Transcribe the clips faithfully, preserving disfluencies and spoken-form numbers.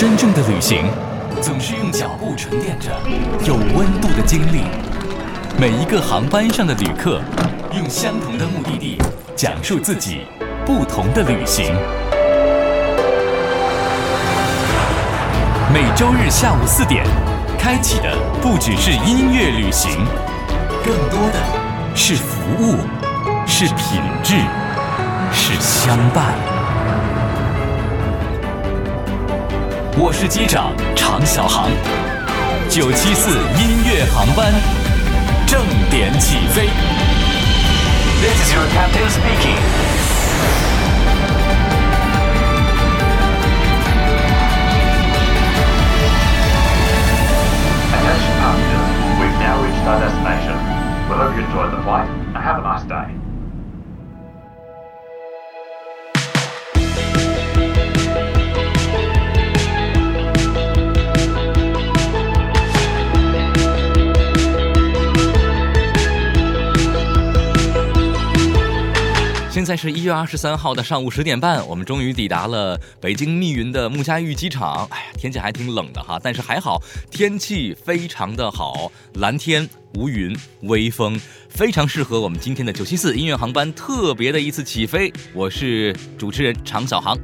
真正的旅行，总是用脚步沉淀着有温度的经历。每一个航班上的旅客，用相同的目的地，讲述自己不同的旅行。每周日下午四点，开启的不只是音乐旅行，更多的是服务，是品质，是相伴。我是机长常小航，九七四音乐航班正点起飞。This is your captain speaking. 现在是一月二十三号的上午十点半，我们终于抵达了北京密云的木家峪机场。哎呀，天气还挺冷的哈，但是还好，天气非常的好，蓝天。无云微风，非常适合我们今天的九七四音乐航班特别的一次起飞。我是主持人常小航，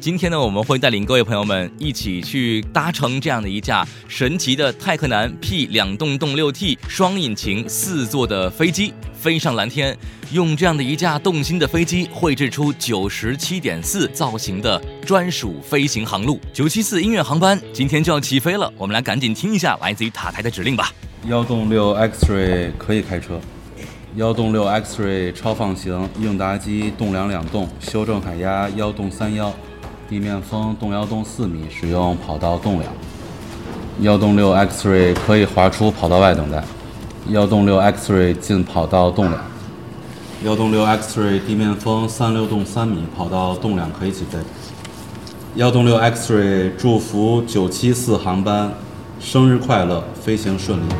今天呢，我们会带领各位朋友们一起去搭乘这样的一架神奇的泰克南 P 两栋栋六 T 双引擎四座的飞机，飞上蓝天，用这样的一架动心的飞机绘制出九十七点四造型的专属飞行航路。九七四音乐航班今天就要起飞了，我们来赶紧听一下来自于塔台的指令吧。幺洞六 X-ray 可以开车，幺洞六 X-ray 超放型，应答机动两两洞，修正海压幺洞三幺，地面风动幺洞四米，使用跑道动两。幺洞六 X-ray 可以滑出跑道外等待，幺洞六 X-ray 进跑道动两，幺洞六 X-ray 地面风三六洞三米，跑道动两可以起飞。幺洞六 X-ray 祝福九七四航班生日快乐，飞行顺利。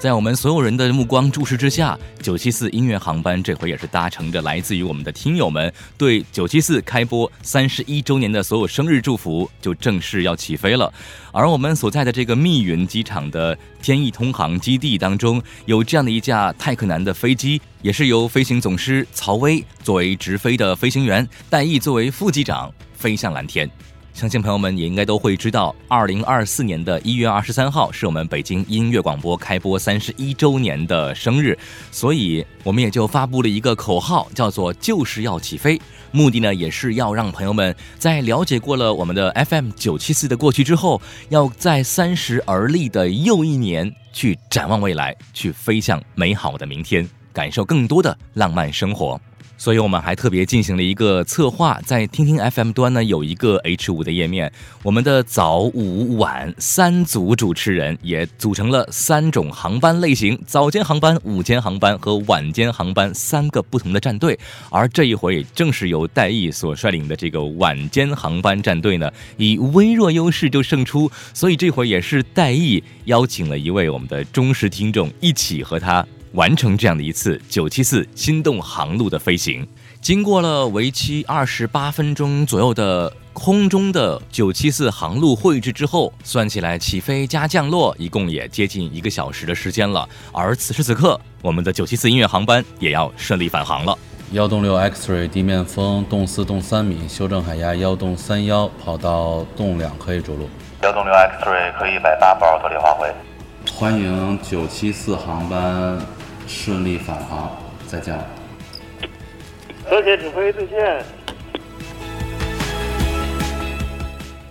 在我们所有人的目光注视之下，九七四音乐航班这回也是搭乘着来自于我们的听友们对九七四开播三十一周年的所有生日祝福，就正式要起飞了。而我们所在的这个密云机场的天翼通航基地当中，有这样的一架泰克南的飞机，也是由飞行总师曹威作为直飞的飞行员，戴毅作为副机长飞向蓝天。相信朋友们也应该都会知道，二零二四年的一月二十三号是我们北京音乐广播开播三十一周年的生日，所以我们也就发布了一个口号，叫做“就是要起飞”。目的呢，也是要让朋友们在了解过了我们的 F M 九七四的过去之后，要在三十而立的又一年去展望未来，去飞向美好的明天，感受更多的浪漫生活。所以我们还特别进行了一个策划，在听听 F M 端呢有一个 H 五 的页面，我们的早午晚三组主持人也组成了三种航班类型，早间航班、午间航班和晚间航班三个不同的战队，而这一回正是由戴毅所率领的这个晚间航班战队呢以微弱优势就胜出，所以这回也是戴毅邀请了一位我们的忠实听众一起和他完成这样的一次九七四心动航路的飞行。经过了为期二十八分钟左右的空中的九七四航路绘制之后，算起来起飞加降落一共也接近一个小时的时间了，而此时此刻我们的九七四音乐航班也要顺利返航了。幺洞六 X-ray 地面风洞四洞三米，修正海压幺洞三幺，跑到洞两可以着陆。幺洞六 X-ray 可以百八保脱离滑回。欢迎九七四航班顺利返航，再见。和谐指挥对线。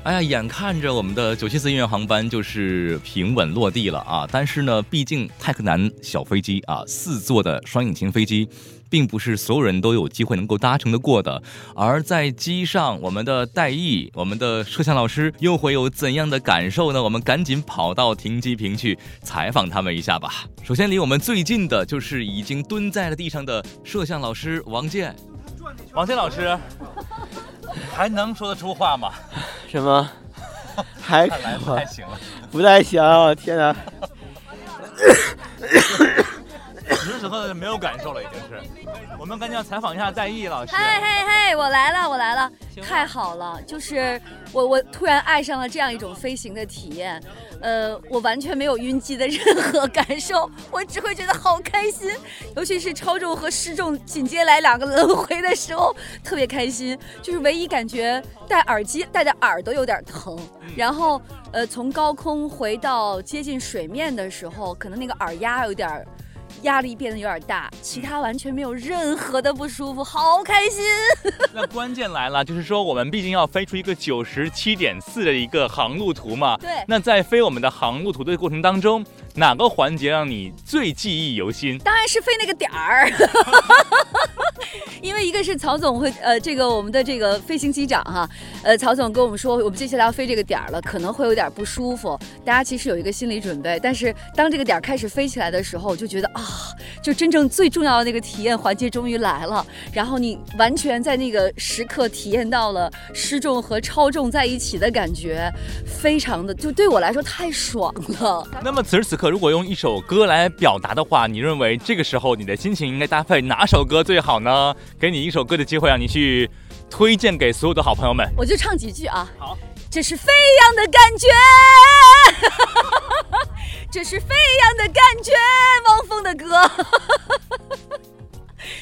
哎呀，眼看着我们的九七四音乐航班就是平稳落地了啊！但是呢，毕竟泰克南小飞机啊，四座的双引擎飞机，并不是所有人都有机会能够搭乘得过的。而在机上，我们的戴毅，我们的摄像老师又会有怎样的感受呢？我们赶紧跑到停机坪去采访他们一下吧。首先离我们最近的就是已经蹲在了地上的摄像老师王健。王健老师还能说得出话吗？什么还看来不太行了，不太行，我天哪！此时此刻没有感受了，已经是。我们赶紧要采访一下戴毅老师。嘿嘿嘿，我来了，我来了，太好了！就是我，我突然爱上了这样一种飞行的体验。呃，我完全没有晕机的任何感受，我只会觉得好开心。尤其是超重和失重紧接来两个轮回的时候，特别开心。就是唯一感觉戴耳机戴的耳朵有点疼，然后呃，从高空回到接近水面的时候，可能那个耳压有点。压力变得有点大，其他完全没有任何的不舒服，好开心。那关键来了，就是说我们毕竟要飞出一个九十七点四的一个航路图嘛。对。那在飞我们的航路图的过程当中，哪个环节让你最记忆犹新？当然是飞那个点儿。因为一个是曹总会呃，这个我们的这个飞行机长哈，呃，曹总跟我们说，我们接下来要飞这个点儿了，可能会有点不舒服，大家其实有一个心理准备。但是当这个点儿开始飞起来的时候，我就觉得啊，就真正最重要的那个体验环节终于来了。然后你完全在那个时刻体验到了失重和超重在一起的感觉，非常的就对我来说太爽了。那么此时此刻，如果用一首歌来表达的话，你认为这个时候你的心情应该搭配哪首歌最好呢？给你一首歌的机会，让你去推荐给所有的好朋友们。我就唱几句啊。好，这是飞扬的感觉，这是飞扬的感觉，汪峰的歌。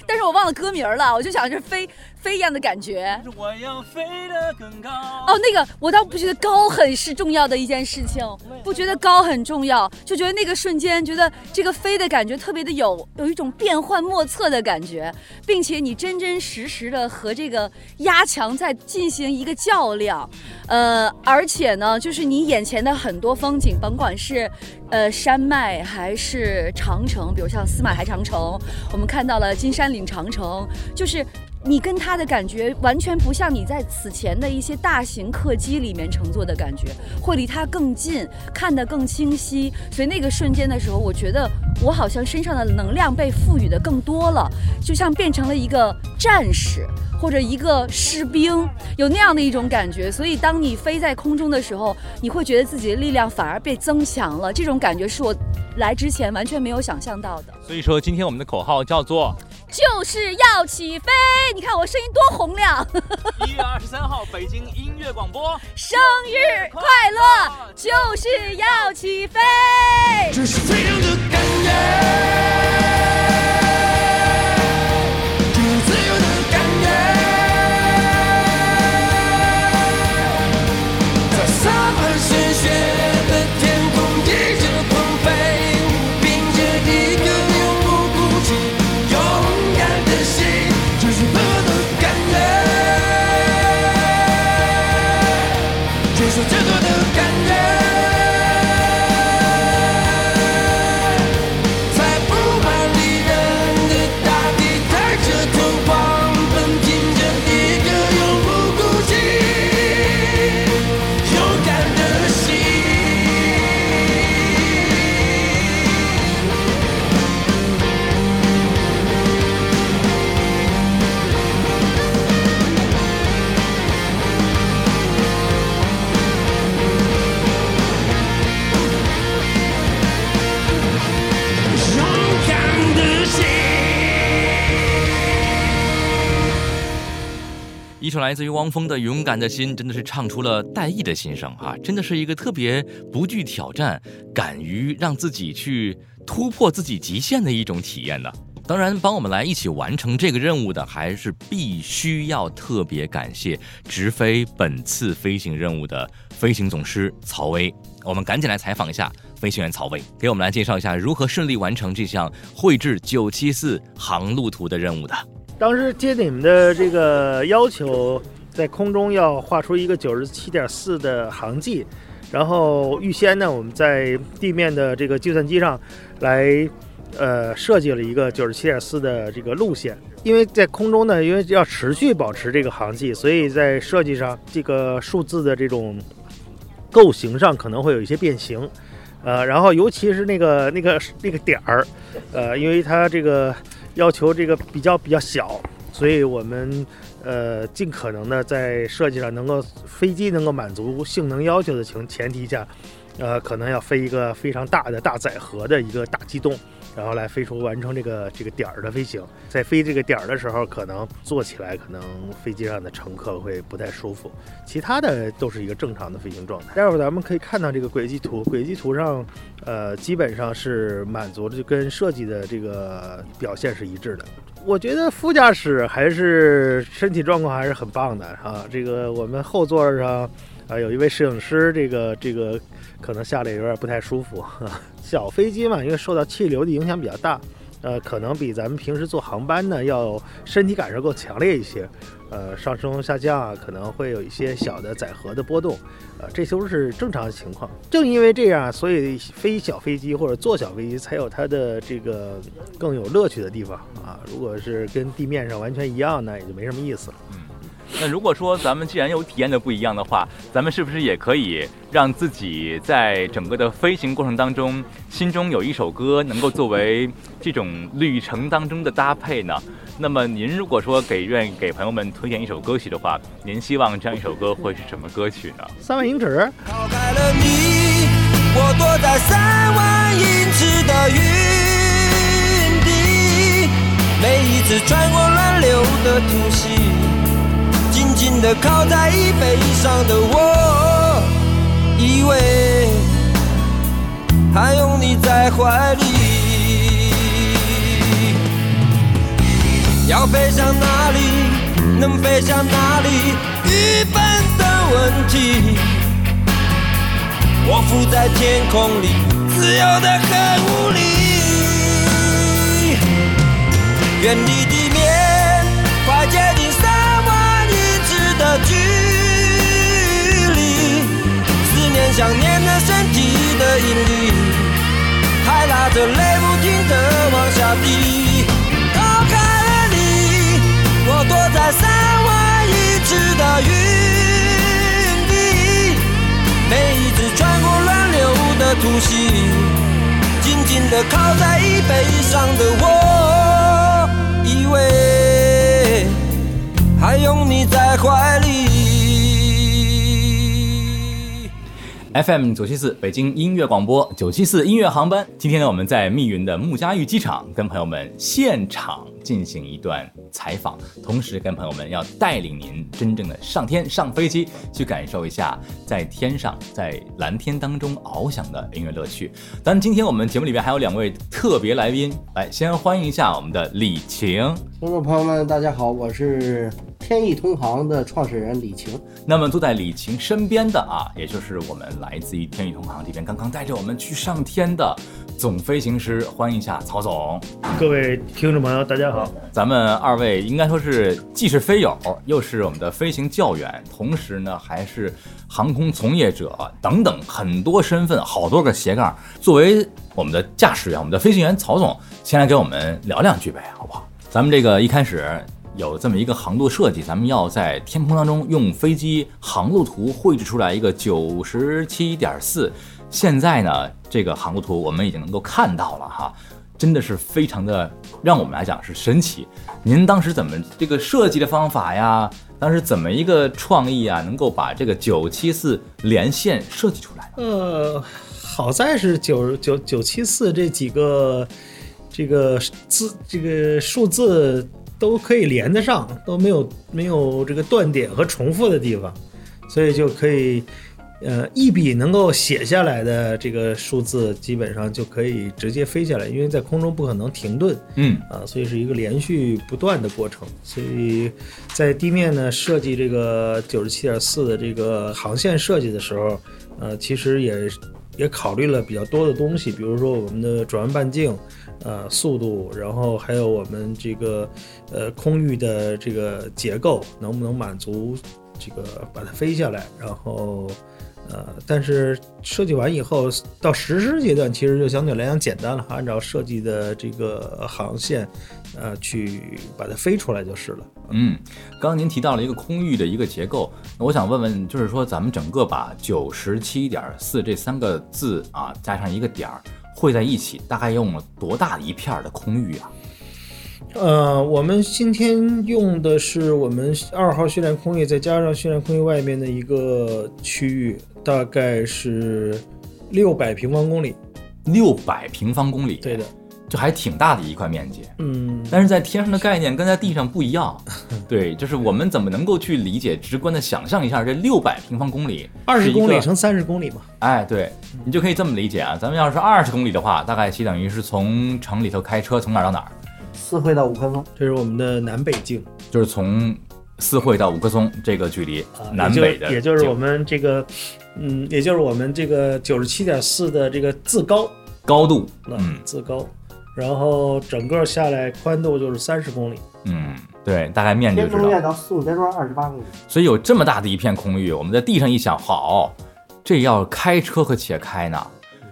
但是我忘了歌名了，我就想是飞飞一样的感觉。我要飞得更高。哦，那个我倒不觉得高很是重要的一件事情，不觉得高很重要，就觉得那个瞬间觉得这个飞的感觉特别的有有一种变幻莫测的感觉，并且你真真实实的和这个压强在进行一个较量，呃，而且呢，就是你眼前的很多风景，甭管是呃山脉还是长城，比如像司马台长城，我们看到了金山岭长城，就是。你跟他的感觉完全不像你在此前的一些大型客机里面乘坐的感觉，会离他更近，看得更清晰。所以那个瞬间的时候，我觉得我好像身上的能量被赋予的更多了，就像变成了一个战士或者一个士兵，有那样的一种感觉。所以当你飞在空中的时候，你会觉得自己的力量反而被增强了，这种感觉是我来之前完全没有想象到的。所以说今天我们的口号叫做就是要起飞，你看我声音多洪亮！一月二十三号，北京音乐广播，生日快乐！就是要起飞，这是飞扬的感觉，这是自由的感觉，在洒满鲜血的天空一直狂飞。最多的感觉，才一首来自于汪峰的《勇敢的心》，真的是唱出了戴毅的心声啊！真的是一个特别不惧挑战、敢于让自己去突破自己极限的一种体验呢。当然，帮我们来一起完成这个任务的，还是必须要特别感谢直飞本次飞行任务的飞行总师曹薇。我们赶紧来采访一下飞行员曹薇，给我们来介绍一下如何顺利完成这项绘制九七四航路图的任务的。当时接你们的这个要求，在空中要画出一个 九十七点四 的航迹，然后预先呢，我们在地面的这个计算机上来呃，设计了一个 九十七点四 的这个路线。因为在空中呢，因为要持续保持这个航迹，所以在设计上这个数字的这种构型上可能会有一些变形，呃，然后尤其是那个那个那个点儿，呃，因为它这个要求这个比较比较小，所以我们呃尽可能的在设计上能够飞机能够满足性能要求的前前提下，呃，可能要飞一个非常大的大载荷的一个大机动。然后来飞出完成这个这个点儿的飞行，在飞这个点儿的时候，可能坐起来，可能飞机上的乘客会不太舒服。其他的都是一个正常的飞行状态。待会儿咱们可以看到这个轨迹图，轨迹图上，呃，基本上是满足就跟设计的这个表现是一致的。我觉得副驾驶还是身体状况还是很棒的啊。这个我们后座上。啊，有一位摄影师，这个这个可能下来有点不太舒服。小飞机嘛，因为受到气流的影响比较大，呃，可能比咱们平时坐航班呢要身体感受更强烈一些。呃，上升下降啊，可能会有一些小的载荷的波动，呃，这都是正常的情况。正因为这样，所以飞小飞机或者坐小飞机才有它的这个更有乐趣的地方啊。如果是跟地面上完全一样呢，也就没什么意思了。那如果说咱们既然有体验的不一样的话，咱们是不是也可以让自己在整个的飞行过程当中，心中有一首歌能够作为这种旅程当中的搭配呢？那么您如果说给愿意给朋友们推荐一首歌曲的话，您希望这样一首歌会是什么歌曲呢？三万英尺。抛开了你，我躲在三万英尺的云底，每一次穿过乱流的突袭。紧紧地靠在椅背上的我，以为还有你在怀里。要飞向哪里，能飞向哪里，愚笨的问题。我浮在天空里，自由得很无力。远离地面，快接近三万的距离，思念想念的身体的引力，还拉着泪不停地往下滴。抛开了你，我躲在三万英尺的云底，每一次穿过乱流的突袭，紧紧地靠在椅背上的我，以为还拥你在怀里。 F M 九七四北京音乐广播九七四音乐航班，今天呢我们在密云的木家峪机场跟朋友们现场进行一段采访，同时跟朋友们要带领您真正的上天上飞机，去感受一下在天上在蓝天当中翱翔的音乐乐趣。当然今天我们节目里面还有两位特别来宾，来先欢迎一下我们的李晴。观众朋友们大家好，我是天翼通航的创始人李晴。那么坐在李晴身边的啊，也就是我们来自于天翼通航这边刚刚带着我们去上天的总飞行师，欢迎一下曹总。各位听众朋友大家好。咱们二位应该说是既是飞友又是我们的飞行教员，同时呢还是航空从业者等等很多身份，好多个斜杠。作为我们的驾驶员，我们的飞行员曹总，先来跟我们聊两句呗，好不好？咱们这个一开始有这么一个航路设计，咱们要在天空当中用飞机航路图绘制出来一个 九十七点四。 现在呢这个航路图我们已经能够看到了哈，真的是非常的让我们来讲是神奇。您当时怎么这个设计的方法呀，当时怎么一个创意啊能够把这个九七四连线设计出来？呃，好在是九七四这几个这个字这个数字都可以连得上，都没有没有这个断点和重复的地方，所以就可以呃一笔能够写下来的这个数字基本上就可以直接飞下来，因为在空中不可能停顿，嗯啊，所以是一个连续不断的过程。所以在地面呢设计这个 九十七点四 的这个航线设计的时候，呃其实也也考虑了比较多的东西，比如说我们的转弯半径，呃速度，然后还有我们这个呃空域的这个结构能不能满足这个把它飞下来，然后呃，但是设计完以后到实施阶段其实就相对来讲简单了，按照设计的这个航线呃，去把它飞出来就是了。嗯，刚刚您提到了一个空域的一个结构，那我想问问就是说咱们整个把 九十七点四 这三个字啊加上一个点汇在一起，大概用了多大一片的空域啊？呃，我们今天用的是我们二号训练空域再加上训练空域外面的一个区域，大概是六百平方公里。六百平方公里，对的，就还挺大的一块面积。嗯，但是在天上的概念跟在地上不一样。对，就是我们怎么能够去理解、直观的想象一下这六百平方公里？二十公里乘三十公里嘛？哎，对，你就可以这么理解啊。咱们要是二十公里的话，大概其等于是从城里头开车从哪儿到哪儿？四惠到五棵松，这是我们的南北径，就是从四惠到五棵松这个距离，啊、南北的，也就是我们这个，嗯，也就是我们这个九十七点四的这个自高高度，嗯，自高。然后整个下来宽度就是三十公里，嗯，对，大概面积就知道。天中院到四五街庄二十八公里，所以有这么大的一片空域，我们在地上一想，好，这要开车可且开呢。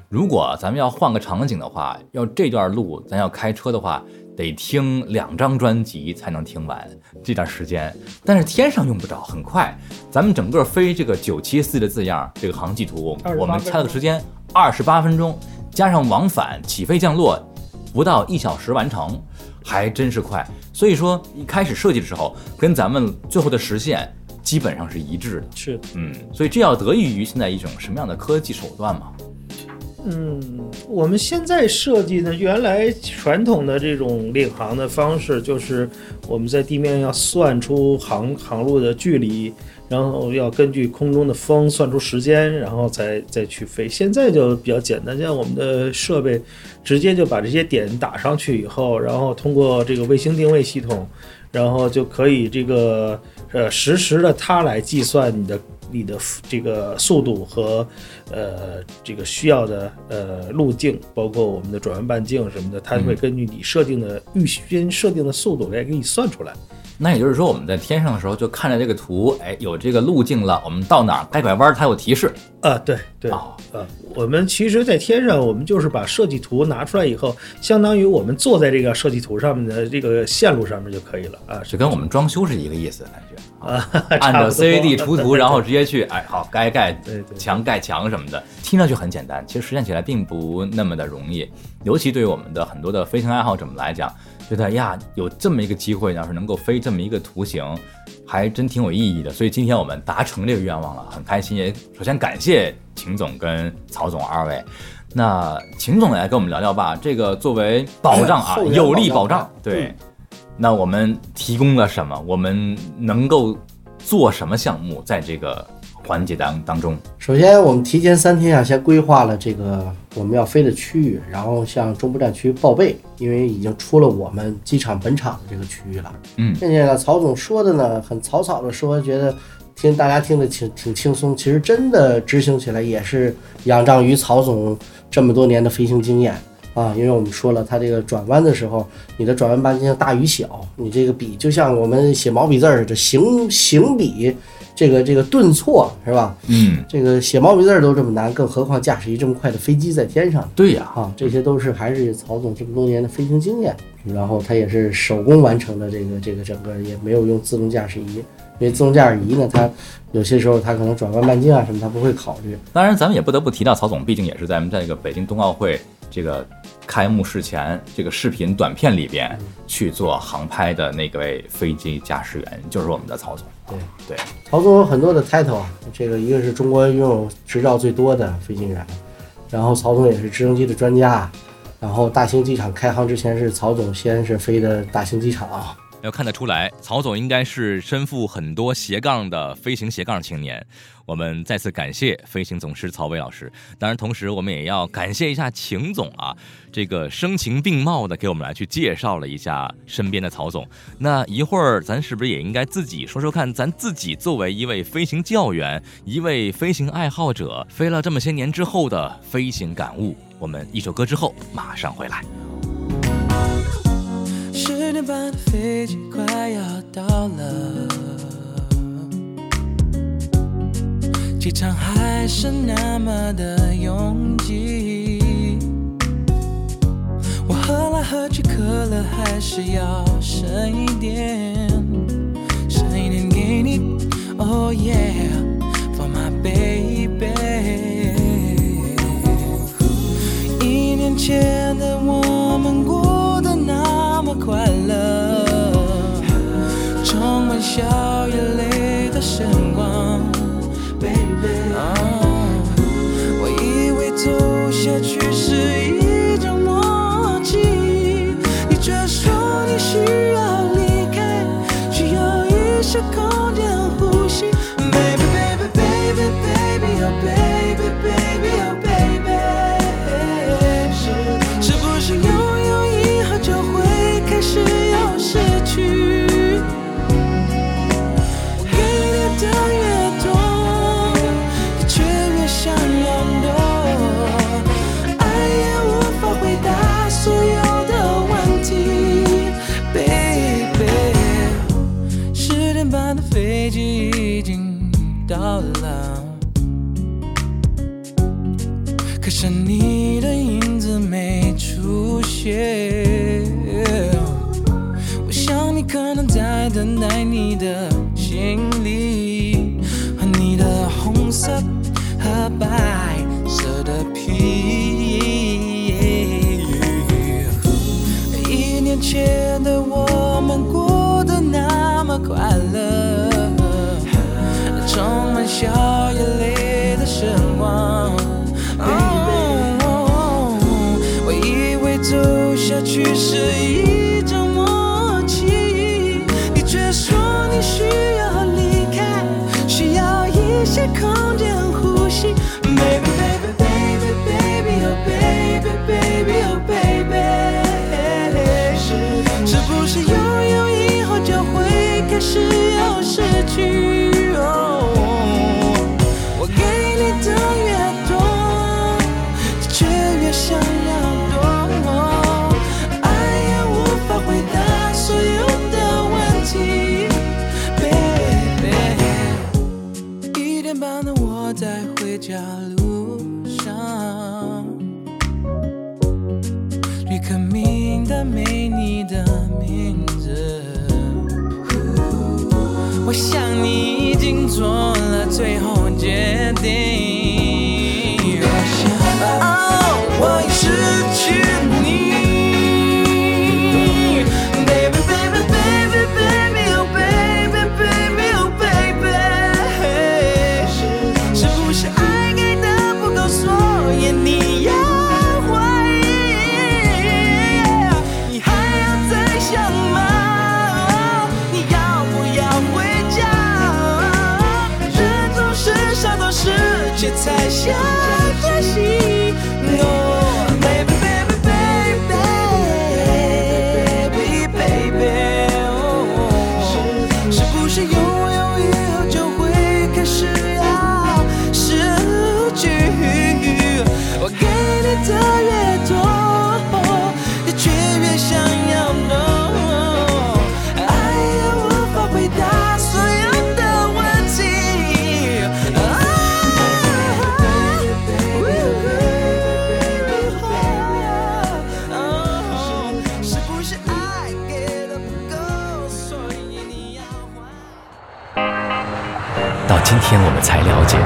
如果咱们要换个场景的话，要这段路咱要开车的话，得听两张专辑才能听完这段时间。但是天上用不着，很快，咱们整个飞这个九七四的字样，这个航迹图，我们猜的时间二十八分钟，加上往返起飞降落。不到一小时完成，还真是快。所以说一开始设计的时候跟咱们最后的实现基本上是一致的。是，嗯，所以这要得益于现在一种什么样的科技手段吗？嗯，我们现在设计呢，原来传统的这种领航的方式就是我们在地面要算出航航路的距离，然后要根据空中的风算出时间，然后再再去飞。现在就比较简单，像我们的设备直接就把这些点打上去以后，然后通过这个卫星定位系统，然后就可以这个呃实时的它来计算你的你的这个速度和呃这个需要的呃路径，包括我们的转弯半径什么的，它会根据你设定的预先设定的速度来给你算出来。那也就是说我们在天上的时候就看着这个图，哎，有这个路径了，我们到哪儿该拐弯它有提示啊。对对啊、哦呃、我们其实在天上我们就是把设计图拿出来以后，相当于我们坐在这个设计图上面的这个线路上面就可以了啊，就跟我们装修是一个意思的感觉啊，按照 C A D 出图然后直接去，哎，好，该盖墙盖墙什么的，听上去很简单，其实实现起来并不那么的容易，尤其对于我们的很多的飞行爱好者们来讲，觉得呀有这么一个机会要是能够飞这么一个图形还真挺有意义的。所以今天我们达成这个愿望了，很开心，也首先感谢秦总跟曹总二位。那秦总来跟我们聊聊吧，这个作为保障啊，有力保障，对，那我们提供了什么，我们能够做什么项目在这个环节当当中。首先我们提前三天啊先规划了这个我们要飞的区域，然后向中部战区报备，因为已经出了我们机场本场的这个区域了。嗯，并且呢曹总说的呢很草草的说，觉得听大家听的挺挺轻松，其实真的执行起来也是仰仗于曹总这么多年的飞行经验啊，因为我们说了，它这个转弯的时候，你的转弯半径大与小，你这个笔就像我们写毛笔字似的，行行笔。这个这个顿挫是吧？嗯，这个写毛笔字都这么难，更何况驾驶一这么快的飞机在天上。对呀、啊，啊，这些都是还是曹总这么多年的飞行经验，然后他也是手工完成的这个这个整个，也没有用自动驾驶仪，因为自动驾驶仪呢，它有些时候它可能转弯半径啊什么，它不会考虑。当然，咱们也不得不提到曹总，毕竟也是咱们在这个北京冬奥会这个开幕式前这个视频短片里边去做航拍的那位飞机驾驶员，就是我们的曹总。对对，曹总有很多的 title 啊，这个一个是中国拥有执照最多的飞行员，然后曹总也是直升机的专家，然后大兴机场开航之前是曹总先是飞的大兴机场，要看得出来，曹总应该是身负很多斜杠的飞行斜杠青年。我们再次感谢飞行总师曹伟老师，当然同时我们也要感谢一下秦总啊，这个声情并茂的给我们来去介绍了一下身边的曹总。那一会儿咱是不是也应该自己说说看，咱自己作为一位飞行教员，一位飞行爱好者，飞了这么些年之后的飞行感悟？我们一首歌之后马上回来。十点半的飞机快要到了，机场还是那么的拥挤，我喝来喝去可乐还是要剩一点，剩一点给你 Oh yeah For my baby。 一年前的我们过得那么快乐，充满笑眼泪的时光 Baby、oh, 我以为走下去是一种默契，你却说你需要离开，需要一些空间呼吸 Baby baby baby baby oh baby baby oh baby， 是, 是不是拥有以后就会开始要失去，到了，可是你的影子没出现，我想你可能在等待你的行李和你的红色和白色的皮。一年前的我们过得那么快乐，充满笑眼泪的神光 Baby、oh, 我以为走下去是一种默契，你却说你需要离开，需要一些空间呼吸 Baby baby baby baby oh baby baby oh baby， 是, 是不是拥有以后就会开始要失去，想要多，爱也无法回答所有的问题 Baby。 一点半的我在回家路上，旅客名单没你的名字，我想你已经做了最后决定，我想我已失去你 Baby baby baby baby oh baby baby oh baby， 是, 是不是爱给的不够，所以你要怀疑，你还要再想吗，你要不要回家，人总是想到失去才想珍惜的越多，你却越想要 know， 爱也无法回答所有的问题。是不是爱给的不够，所以你要还？到今天我们才了解，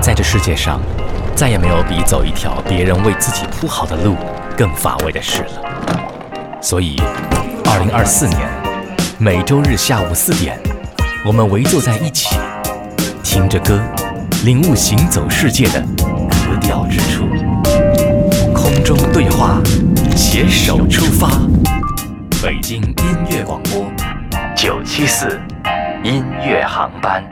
在这世界上。再也没有比走一条别人为自己铺好的路更乏味的事了。所以，二零二四年每周日下午四点，我们围坐在一起，听着歌，领悟行走世界的格调之处。空中对话，携手出发，北京音乐广播九七四音乐航班。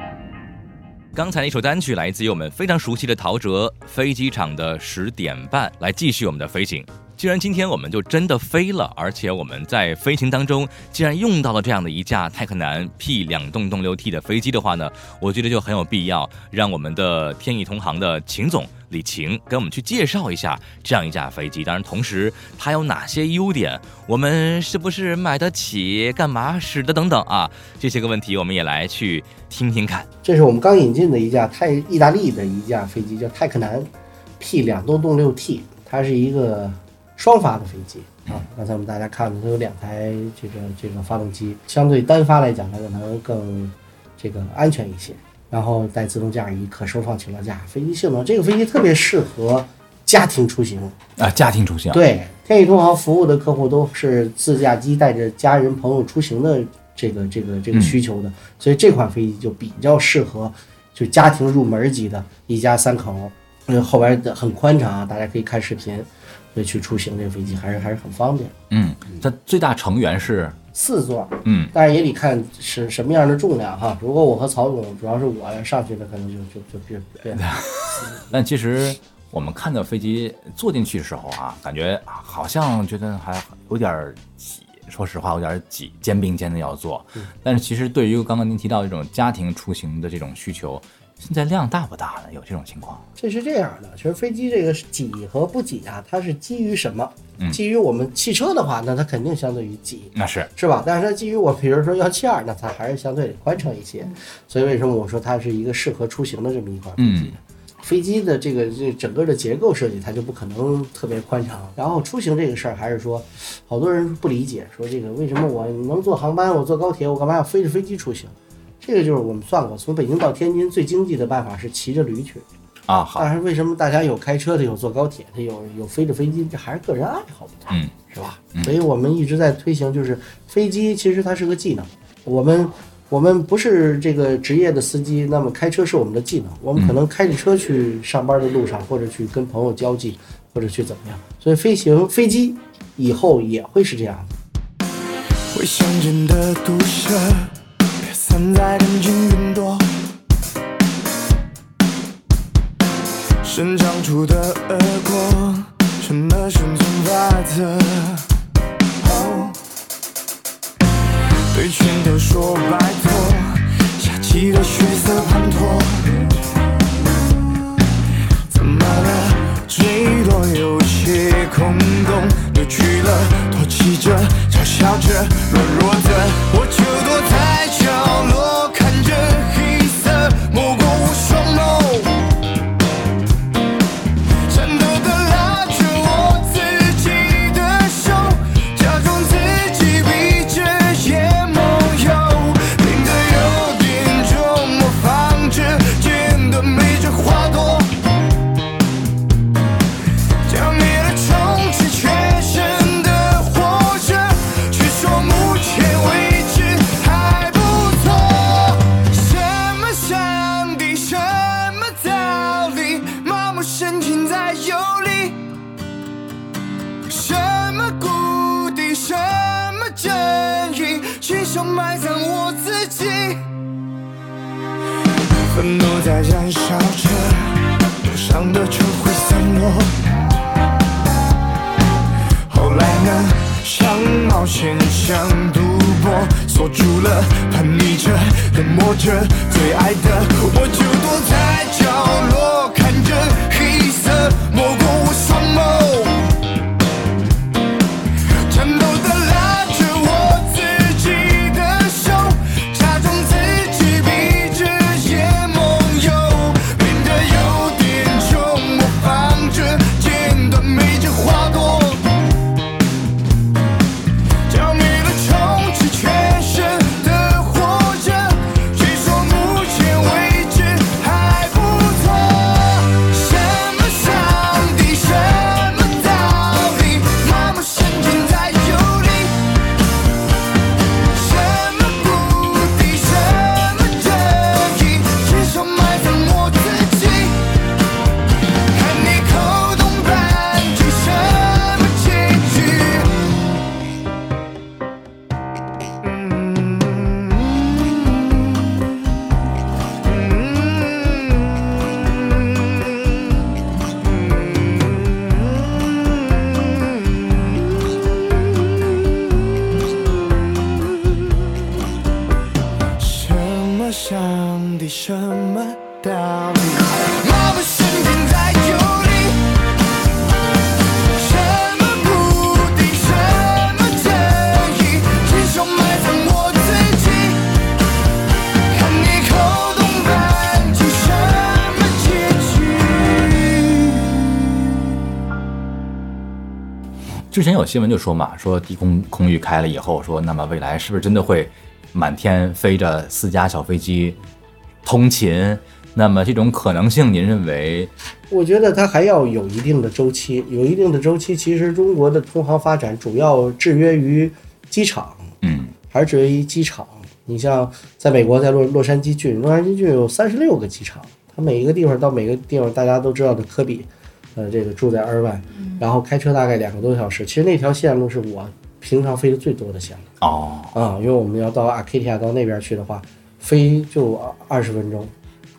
刚才那首单曲来自于我们非常熟悉的陶喆，《飞机场的十点半》，来继续我们的飞行。既然今天我们就真的飞了，而且我们在飞行当中既然用到了这样的一架泰克南 P 两栋动六 T 的飞机的话呢，我觉得就很有必要让我们的天意同行的秦总李晴跟我们去介绍一下这样一架飞机。当然同时它有哪些优点，我们是不是买得起，干嘛使得等等啊，这些个问题我们也来去听听看。这是我们刚引进的一架泰意大利的一架飞机，叫泰克南 P 两栋动六 T， 它是一个双发的飞机啊，刚才我们大家看它有两台这个这个发动机，相对单发来讲它可能更这个安全一些。然后带自动驾驶、可收放起落架，飞机性能这个飞机特别适合家庭出行啊，家庭出行。对，天意同行服务的客户都是自驾机带着家人朋友出行的这个这个这个需求的，嗯、所以这款飞机就比较适合就家庭入门级的，一家三口，嗯，后边很宽敞啊，大家可以看视频。所以去出行这个飞机还是还是很方便。嗯，它最大成员是四座。嗯，但是也得看是什么样的重量哈。如果我和曹总，主要是我上去的，可能就就就别别。但其实我们看到飞机坐进去的时候啊，感觉好像觉得还有点挤，说实话有点挤，肩并肩的要坐。嗯、但是其实对于刚刚您提到这种家庭出行的这种需求。现在量大不大呢？有这种情况？这是这样的，其实飞机这个挤和不挤啊，它是基于什么？嗯、基于我们汽车的话，那它肯定相对于挤，那是是吧？但是它基于我，比如说幺七二，那它还是相对宽敞一些。所以为什么我说它是一个适合出行的这么一款飞机？嗯、飞机的这个这整个的结构设计，它就不可能特别宽敞。然后出行这个事儿，还是说，好多人不理解，说这个为什么我能坐航班，我坐高铁，我干嘛要飞着飞机出行？这个就是我们算过，从北京到天津最经济的办法是骑着驴去啊。好，但是为什么大家有开车的，有坐高铁的，有有飞着飞机，这还是个人爱好不同，嗯，是吧？嗯、所以我们一直在推行，就是飞机其实它是个技能。我们我们不是这个职业的司机，那么开车是我们的技能。我们可能开着车去上班的路上，或者去跟朋友交际，或者去怎么样。所以飞行飞机以后也会是这样的。会相见的毒蛇散在人群云朵，生长出的恶果成了生存法则。哦、对拳头说拜托，下棋的血色盘托，怎么了？坠落有些空洞，扭曲了，唾弃着，嘲笑着，软弱的，我就躲在角落，看着黑色没过我双眸，颤抖的拉着我自己的手，假装自己闭着眼梦游，病得有点重，模仿着剪断每只花朵。愤怒在燃烧着，路上的尘灰散落。后来呢？像冒险，像赌博，锁住了，叛逆着，冷漠着，最爱的，我就躲在角落，看着黑色没过我双眸。之前有新闻就说嘛，说低空空域开了以后，说那么未来是不是真的会满天飞着私家小飞机通勤？那么这种可能性您认为？我觉得它还要有一定的周期，有一定的周期。其实中国的空航发展主要制约于机场，嗯，还是制约于机场。你像在美国，在洛洛杉矶郡，洛杉矶郡有三十六个机场，它每一个地方到每个地方，大家都知道的科比，呃，这个住在二万，然后开车大概两个多小时。其实那条线路是我平常飞的最多的线路哦，啊、嗯，因为我们要到 Arcadia 到那边去的话，飞就二十分钟。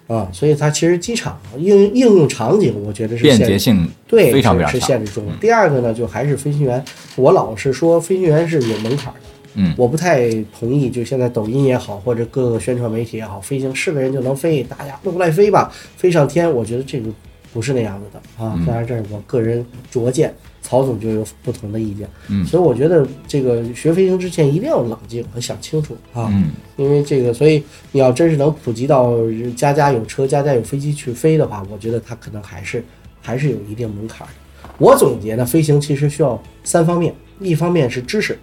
啊、嗯，所以它其实机场应应用场景，我觉得是便捷性对非常非常强，是限制中。第二个呢，就还是飞行员，我老是说飞行员是有门槛的，嗯，我不太同意。就现在抖音也好，或者各个宣传媒体也好，飞行是个人就能飞，大家都来飞吧，飞上天。我觉得这个不是那样子的啊。当然，这是我个人拙见，曹总就有不同的意见。嗯，所以我觉得这个学飞行之前一定要冷静和想清楚啊。嗯，因为这个，所以你要真是能普及到家家有车、家家有飞机去飞的话，我觉得它可能还是还是有一定门槛的。我总结呢，飞行其实需要三方面：一方面是知识，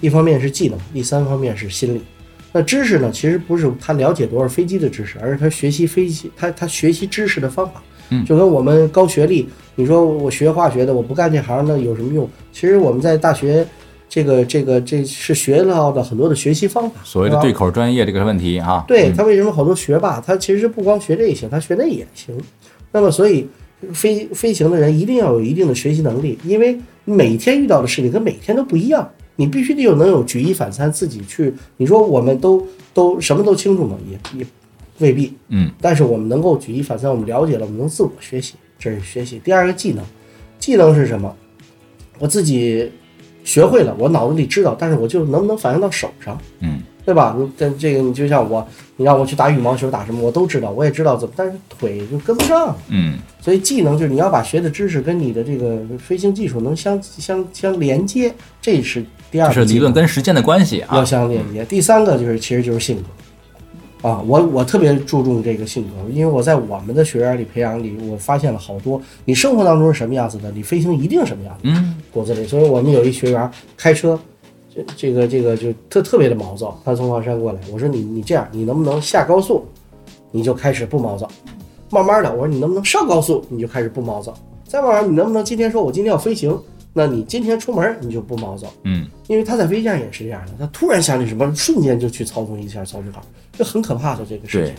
一方面是技能，第三方面是心理。那知识呢，其实不是他了解多少飞机的知识，而是他学习飞机，他他学习知识的方法。就跟我们高学历，你说我学化学的，我不干这行那有什么用？其实我们在大学，这个这个这是学到的很多的学习方法。所谓的对口专业这个问题啊，对他为什么好多学霸，他其实不光学这也行，他学那也行。那么所以飞飞行的人一定要有一定的学习能力，因为每天遇到的事情跟每天都不一样，你必须得有能有举一反三，自己去。你说我们都都什么都清楚吗？也也。未必，嗯，但是我们能够举一反三，我们了解了，我们能自我学习，这是学习。第二个技能，技能是什么？我自己学会了，我脑子里知道，但是我就能不能反映到手上，嗯，对吧？但这个你就像我，你让我去打羽毛球，打什么我都知道，我也知道怎么，但是腿就跟不上，嗯，所以技能就是你要把学的知识跟你的这个飞行技术能相相相连接，这是第二个技能，就是理论跟实践的关系啊，要相连接。第三个就是其实就是性格。啊，我我特别注重这个性格，因为我在我们的学员里培养里，我发现了好多你生活当中是什么样子的，你飞行一定什么样子的骨子里。所以我们有一学员开车，这这个这个就特特别的毛躁，他从黄山过来，我说你你这样，你能不能下高速，你就开始不毛躁，慢慢的我说你能不能上高速，你就开始不毛躁，再慢慢你能不能今天说我今天要飞行。那你今天出门你就不毛躁，嗯，因为他在飞机上也是这样的，他突然想起什么，瞬间就去操纵一下操纵杆，这很可怕的这个事情。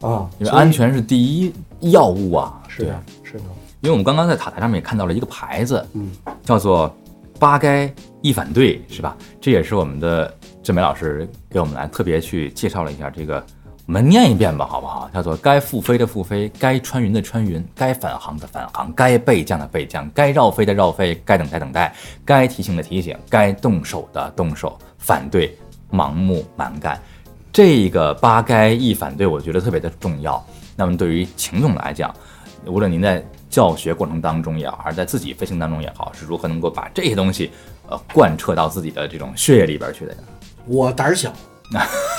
对啊，因为安全是第一要务啊。是的，是的。因为我们刚刚在塔台上面也看到了一个牌子，嗯，叫做“八该一反对”，是吧？这也是我们的郑梅老师给我们来特别去介绍了一下这个。我们念一遍吧，好不好？叫做该复飞的复飞，该穿云的穿云，该返航的返航，该备降的备降，该绕飞的绕飞，该等待等待，该提醒的提醒，该动手的动手，反对盲目蛮干。这个八该一反对，我觉得特别的重要。那么对于秦总来讲，无论您在教学过程当中也好，还是在自己飞行当中也好，是如何能够把这些东西呃贯彻到自己的这种血液里边去的？我胆小。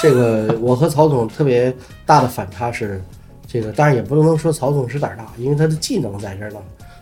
这个我和曹总特别大的反差是，这个当然也不能说曹总是胆大，因为他的技能在这儿呢。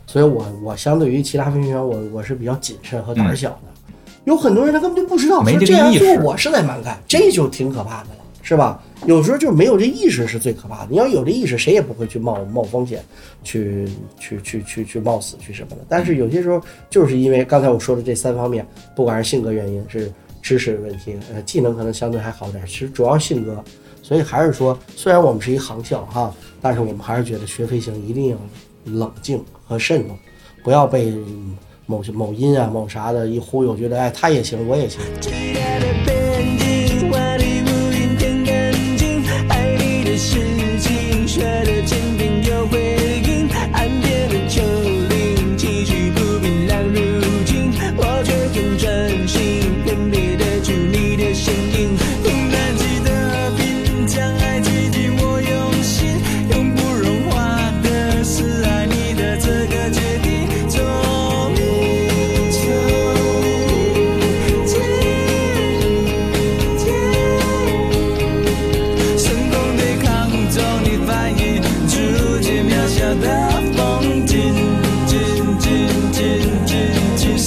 所以我我相对于其他飞行员，我我是比较谨慎和胆小的。嗯、有很多人他根本就不知道，没这样做我是在蛮干，这就挺可怕的了，是吧？有时候就是没有这意识是最可怕的。你要有这意识，谁也不会去冒冒风险，去去去去去冒死去什么的。但是有些时候就是因为刚才我说的这三方面，不管是性格原因是。知识问题，呃，技能可能相对还好点，其实主要性格，所以还是说，虽然我们是一航校哈、啊，但是我们还是觉得学飞行一定要冷静和慎重，不要被某某音啊、某啥的一忽悠，觉得哎他也行，我也行。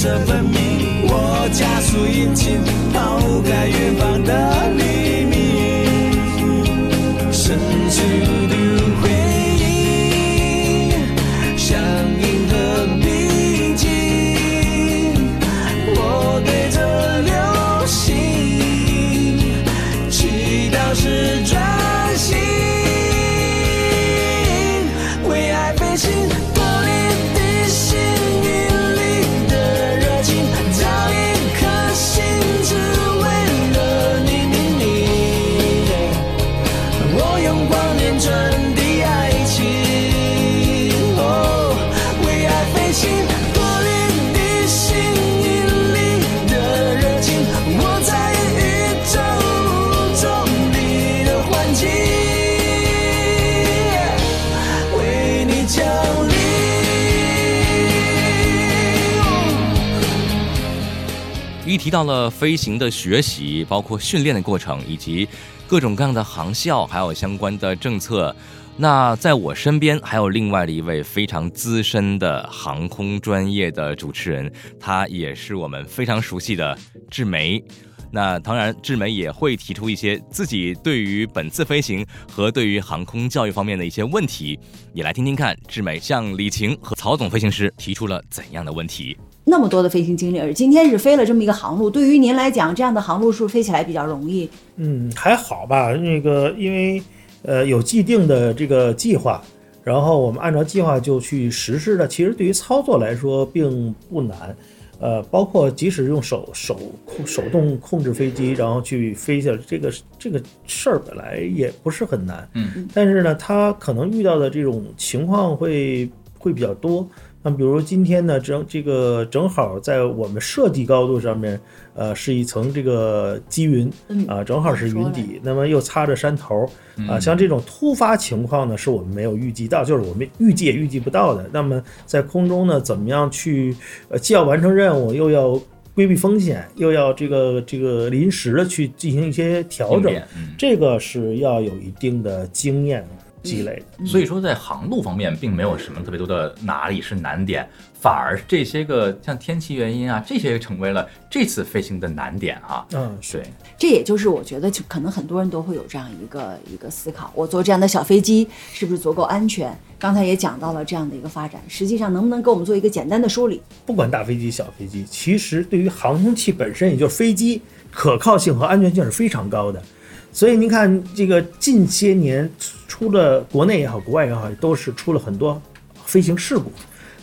色分明。我加速引擎，抛开远方的黎明，深情的回忆像银河平静。我对着流星，祈祷是专心，为爱飞行。 一提到了飞行的学习，包括训练的过程，以及各种各样的航校，还有相关的政策。那在我身边还有另外的一位非常资深的航空专业的主持人，他也是我们非常熟悉的志梅。那当然，志梅也会提出一些自己对于本次飞行和对于航空教育方面的一些问题，也来听听看志梅向李晴和曹总飞行师提出了怎样的问题。 那么多的飞行经历，而今天是飞了这么一个航路，对于您来讲，这样的航路是不是飞起来比较容易？嗯，还好吧。那个，因为呃有既定的这个计划，然后我们按照计划就去实施的。其实对于操作来说并不难，呃，包括即使用手手手动控制飞机，然后去飞下这个这个事儿本来也不是很难。嗯，但是呢，它可能遇到的这种情况会会比较多。 那比如今天呢，正这个正好在我们设计高度上面，呃，是一层这个积云啊、呃，正好是云底，那么又擦着山头啊、呃，像这种突发情况呢，是我们没有预计到，就是我们预计也预计不到的。那么在空中呢，怎么样去，呃，既要完成任务，又要规避风险，又要这个这个临时的去进行一些调整，嗯、这个是要有一定的经验。 积累的，所以说在航路方面并没有什么特别多的哪里是难点，反而这些个像天气原因啊，这些成为了这次飞行的难点啊。嗯，对，这也就是我觉得就可能很多人都会有这样一个一个思考：我坐这样的小飞机是不是足够安全？刚才也讲到了这样的一个发展，实际上能不能给我们做一个简单的梳理？不管大飞机、小飞机，其实对于航空器本身，也就是飞机可靠性和安全性是非常高的。 所以您看，这个近些年出了国内也好，国外也好，都是出了很多飞行事故。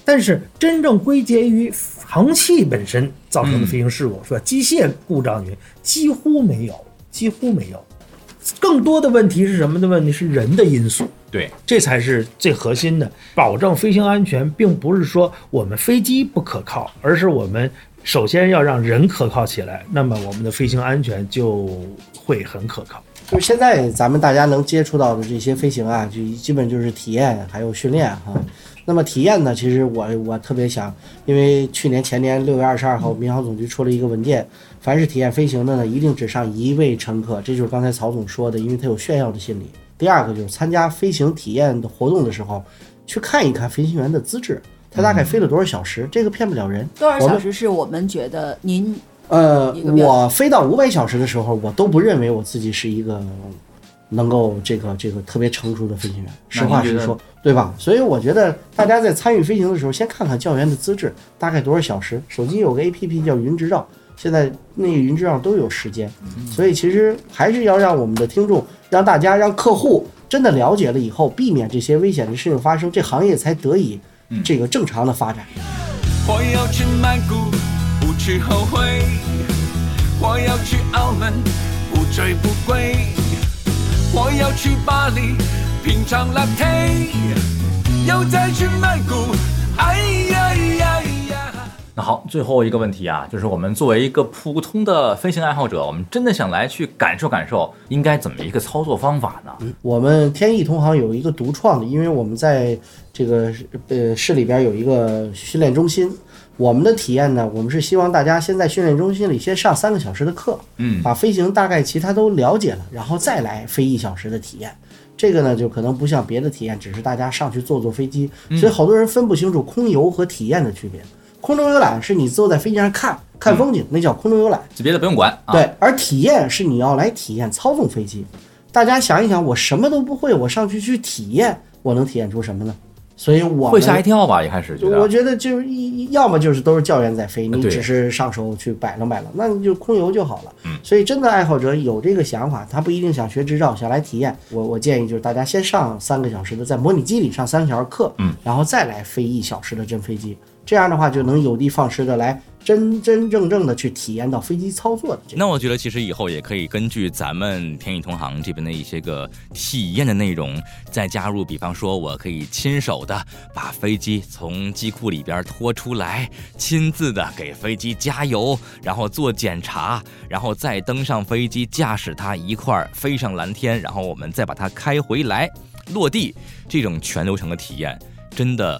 但是真正归结于航空器本身造成的飞行事故，是吧？机械故障云几乎没有，几乎没有。更多的问题是什么的问题？是人的因素。对，这才是最核心的。保证飞行安全，并不是说我们飞机不可靠，而是我们。 首先要让人可靠起来，那么我们的飞行安全就会很可靠。就是现在咱们大家能接触到的这些飞行啊，就基本就是体验还有训练哈。那么体验呢，其实我我特别想，因为去年前年六月二十二号，民航总局出了一个文件，凡是体验飞行的呢，一定只上一位乘客。这就是刚才曹总说的，因为他有炫耀的心理。第二个就是参加飞行体验的活动的时候，去看一看飞行员的资质。 它大概飞了多少小时？这个骗不了人。多少小时是我们觉得您呃，我飞到五百小时的时候，我都不认为我自己是一个能够这个这个特别成熟的飞行员。实话实说，对吧？所以我觉得大家在参与飞行的时候，先看看教员的资质，大概多少小时。手机有个 A P P 叫云执照，现在那个云执照都有时间，所以其实还是要让我们的听众，让大家，让客户真的了解了以后，避免这些危险的事情发生，这行业才得以。 这个正常的发展。我要去曼谷，不去后悔；我要去澳门，不醉不归；我要去巴黎，品尝 latte； 又再去曼谷，哎呀呀呀！那好，最后一个问题啊，就是我们作为一个普通的飞行爱好者，我们真的想来去感受感受，应该怎么一个操作方法呢？嗯、我们天翼同航有一个独创的，因为我们在。 这个呃市里边有一个训练中心，我们的体验呢，我们是希望大家先在训练中心里先上三个小时的课，嗯，把飞行大概其他都了解了，然后再来飞一小时的体验。这个呢，就可能不像别的体验，只是大家上去坐坐飞机，所以好多人分不清楚空游和体验的区别。空中游览是你坐在飞机上看看风景、嗯、那叫空中游览，别的不用管、啊、对，而体验是你要来体验操纵飞机。大家想一想，我什么都不会，我上去去体验，我能体验出什么呢？所以我会吓一跳吧，一开始觉得我觉得就要么就是都是教员在飞，你只是上手去摆弄摆弄，那你就空游就好了、嗯、所以真的爱好者有这个想法，他不一定想学执照，想来体验，我我建议就是大家先上三个小时的，在模拟机里上三个小时课、嗯、然后再来飞一小时的真飞机，这样的话就能有的放矢的来真真正正的去体验到飞机操作的。那我觉得其实以后也可以根据咱们天宇同行这边的一些个体验的内容，再加入比方说我可以亲手的把飞机从机库里边拖出来，亲自的给飞机加油，然后做检查，然后再登上飞机驾驶它一块飞上蓝天，然后我们再把它开回来落地，这种全流程的体验真的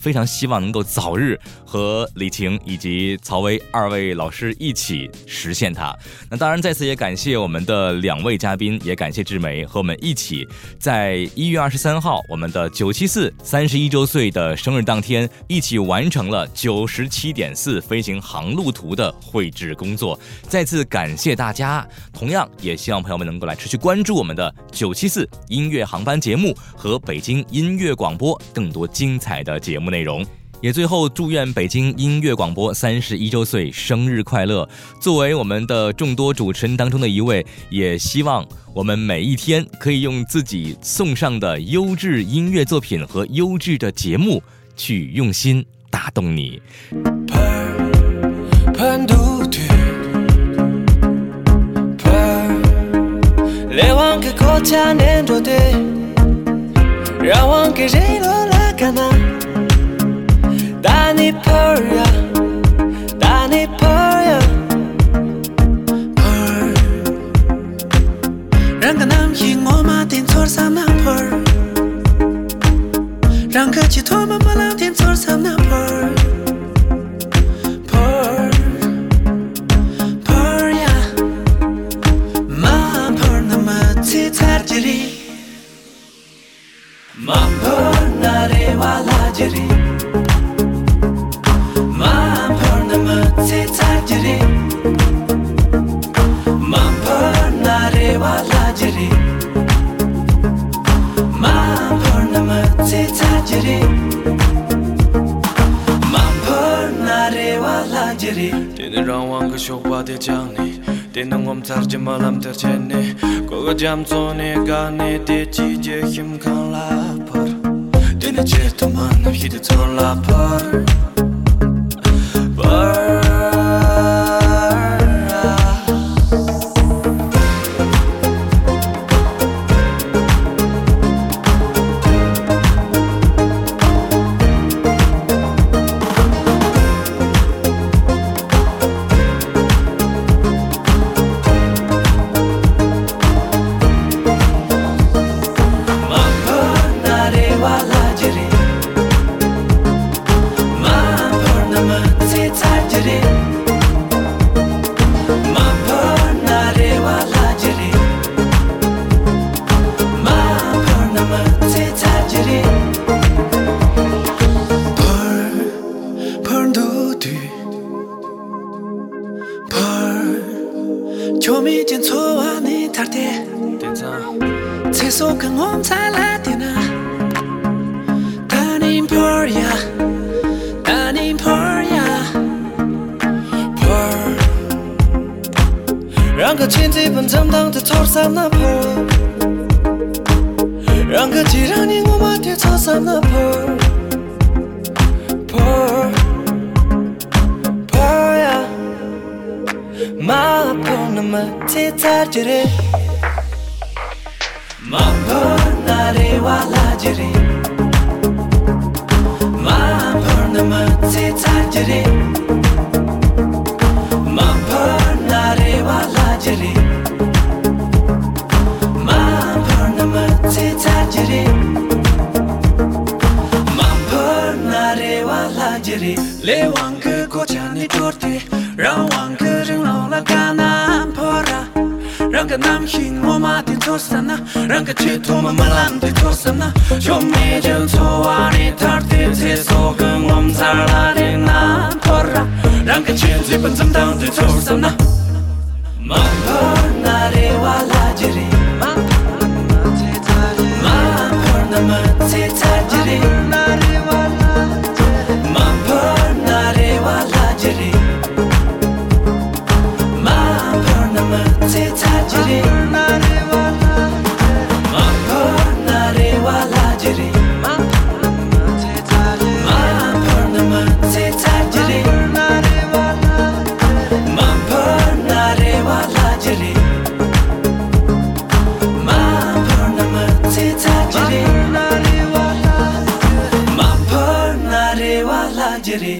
非常希望能够早日和李晴以及曹薇二位老师一起实现它。那当然再次也感谢我们的两位嘉宾，也感谢志梅和我们一起在一月二十三号我们的九七四三十一周岁的生日当天一起完成了 九十七点四 飞行航路图的绘制工作，再次感谢大家，同样也希望朋友们能够来持续关注我们的九七四音乐航班节目和北京音乐广播更多精彩的节目内容，也最后祝愿北京音乐广播三十一周岁生日快乐。作为我们的众多主持人当中的一位，也希望我们每一天可以用自己送上的优质音乐作品和优质的节目去用心打动你。Dani Peria, Dani Peria, Per. Ranga nam hing oma tin tor sam nam per. Ranga chi toma malam tin tor sam nam per. Per, Peria, ma per na mati tarjiri, ma per na rewa lajiri.Dini rawang keshokwa di jani, dini ngom tarji malam terjeni, koga jam zone gani di cije him kan lapar, dini jeta manam hidi ton lapar, bar. nam hin moma ti tosana ranka chi to ma malam ti tosana chomni jung soani tarti ti sogun om zarade na torra ranka chi ti ban sam dang ti tosana ma nare wala jiri ma ti tari ma korna ma ti tari nare wala ma nare wala jiri Tajiri narewa ma por narewa lajiri ma tajiri ma por nama tajiri narewa ma por narewa lajiri ma por nama tajiri narewa ma por narewa lajiri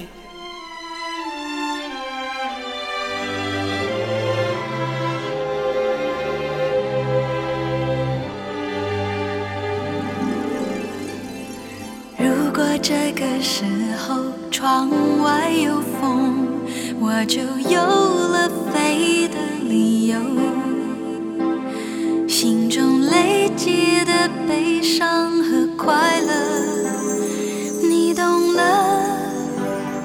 这个时候窗外有风，我就有了飞的理由，心中累积的悲伤和快乐你懂了，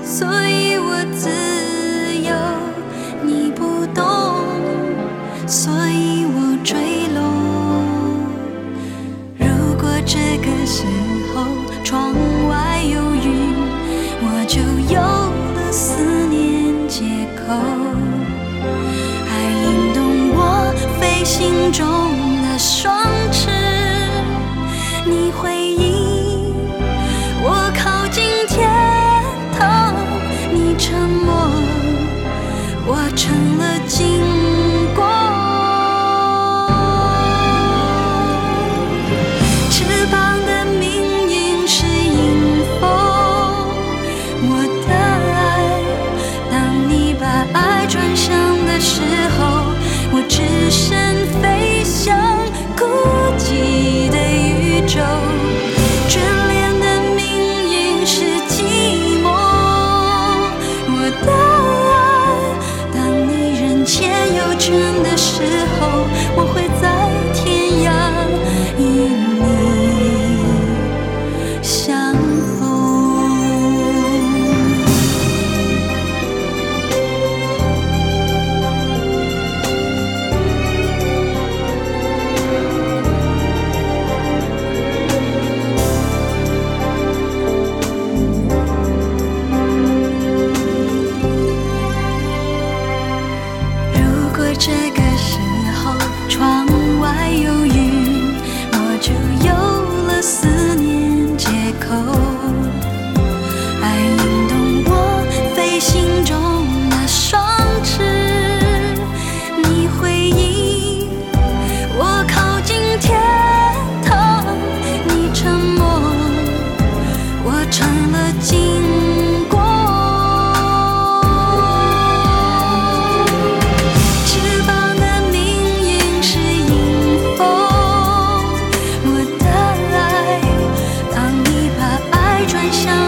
所以我自由，你不懂，所以我坠落。如果这个时候窗外有云，我就有了思念借口，还引动我飞行中的双翅，你回应我靠近天堂，你沉默，我成了鲸。转向